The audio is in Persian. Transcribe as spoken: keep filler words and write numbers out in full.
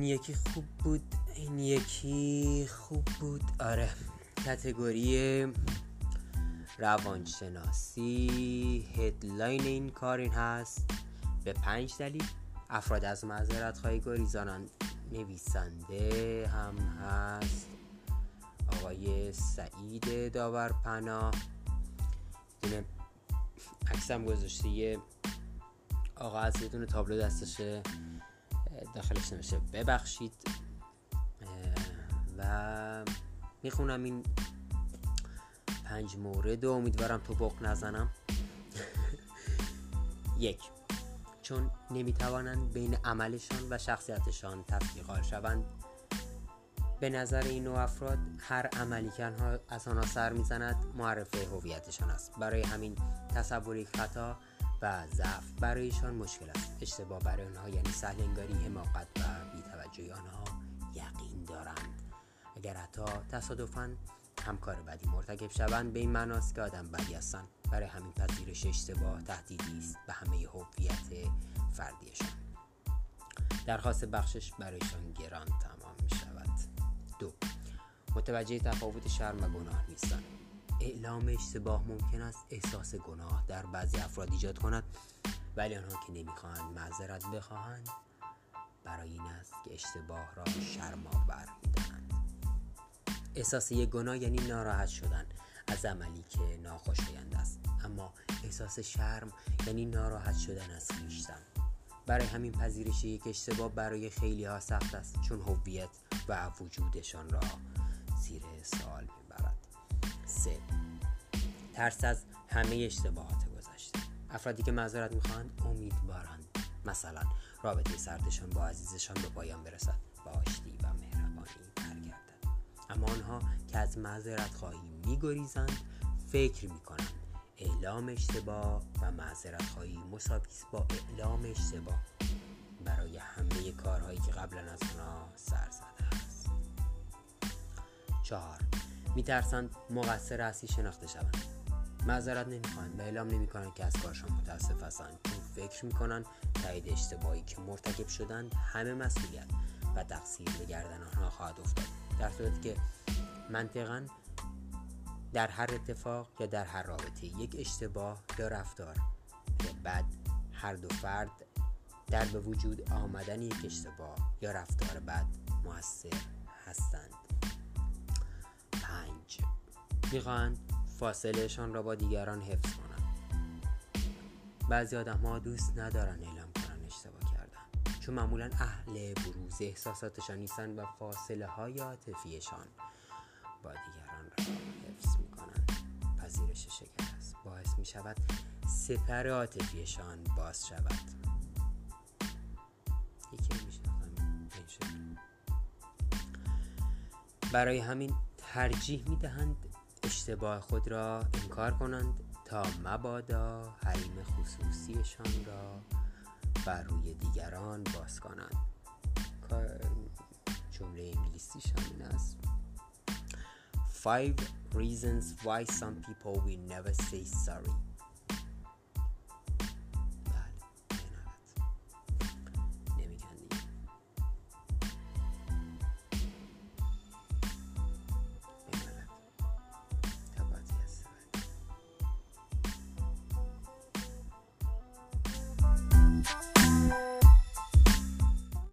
این یکی خوب بود، این یکی خوب بود. آره، کتگوری روانشناسی. هدلاین این کار این هست: به پنج دلیل افراد از معذرت خواهی گریزانند. نویسنده هم هست آقای سعید داورپناه. دونه عکسم گذاشته، یه آقا از یه دونه تابلو دستشه، داخلش نمیشه ببخشید. و میخونم این پنج مورد و امیدوارم تو بق نزنم. یک، چون نمیتوانند بین عملشان و شخصیتشان تفکیک شوند. به نظر این نوع افراد هر عملی که از آنها سر میزند معرفه هویتشان است. برای همین تصور یک خطا و ضعف برایشان مشکل است. اشتباه برای آنها یعنی سهل انگاری، حماقت و بی‌توجهی. آنها یقین دارند اگر حتی تصادفاً همکار بدی مرتکب شوند به این معناست که آدم بدی هستند. برای همین پذیرش اشتباه تهدیدی است به همه هویت فردیشان. درخواست بخشش برایشان گران تمام می شود. دو، متوجه تفاوت شرم و گناه نیستند. اعلام اشتباه ممکن است احساس گناه در بعضی افراد ایجاد کند، ولی آنها که نمیخواهند معذرت بخواهند برای این است که اشتباه را شرم‌آور می‌دانند. احساس یک گناه یعنی ناراحت شدن از عملی که ناخوشایند است، اما احساس شرم یعنی ناراحت شدن از خویشتن. برای همین پذیرش یک اشتباه برای خیلی ها سخت است، چون هویت و وجودشان را زیر سوال می‌برد. سه، ترس از همه اشتباهات گذشته. افرادی که معذرت میخوان امیدوارند مثلا رابطه سردشان با عزیزشان به پایان برسد و آشتی و مهربانی برگردد، اما آنها که از معذرت خواهی میگریزند فکر میکنند اعلام اشتباه و معذرت خواهی مساوی است با اعلام اشتباه برای همه کارهایی که قبلا از آنها سر زده است. چهار، میترسند مقصر اصلی شناخته شوند. معذرت نمیخوان و اعلام نمیکنن که از کارشان متاسف هستند، چون فکر میکنن تایید اشتباهی که مرتکب شدند همه مسئولیت و تقصیر به گردن آنها خواهد افتاد، در صورتی که منطقاً در هر اتفاق یا در هر رابطه یک اشتباه یا رفتار که بعد هر دو فرد در به وجود آمدن یک اشتباه یا رفتار بد مؤثر هستند. پنج، میخواهند فاصلهشان را با دیگران حفظ کنند. بعضی آدم ها دوست ندارن اعلام کنن اشتباه کردن، چون معمولا اهل بروز احساساتشان نیستن و فاصله های عاطفیشان با دیگران را حفظ میکنن. پذیرش شکست باعث میشود سپر عاطفیشان باز شود. یکی میشه برای همین ترجیح میدهند اشتباه خود را انکار کنند تا مبادا حریم خصوصیشان را بر روی دیگران باز کنند. جمله انگلیسیش همین است: five reasons why some people will never say sorry.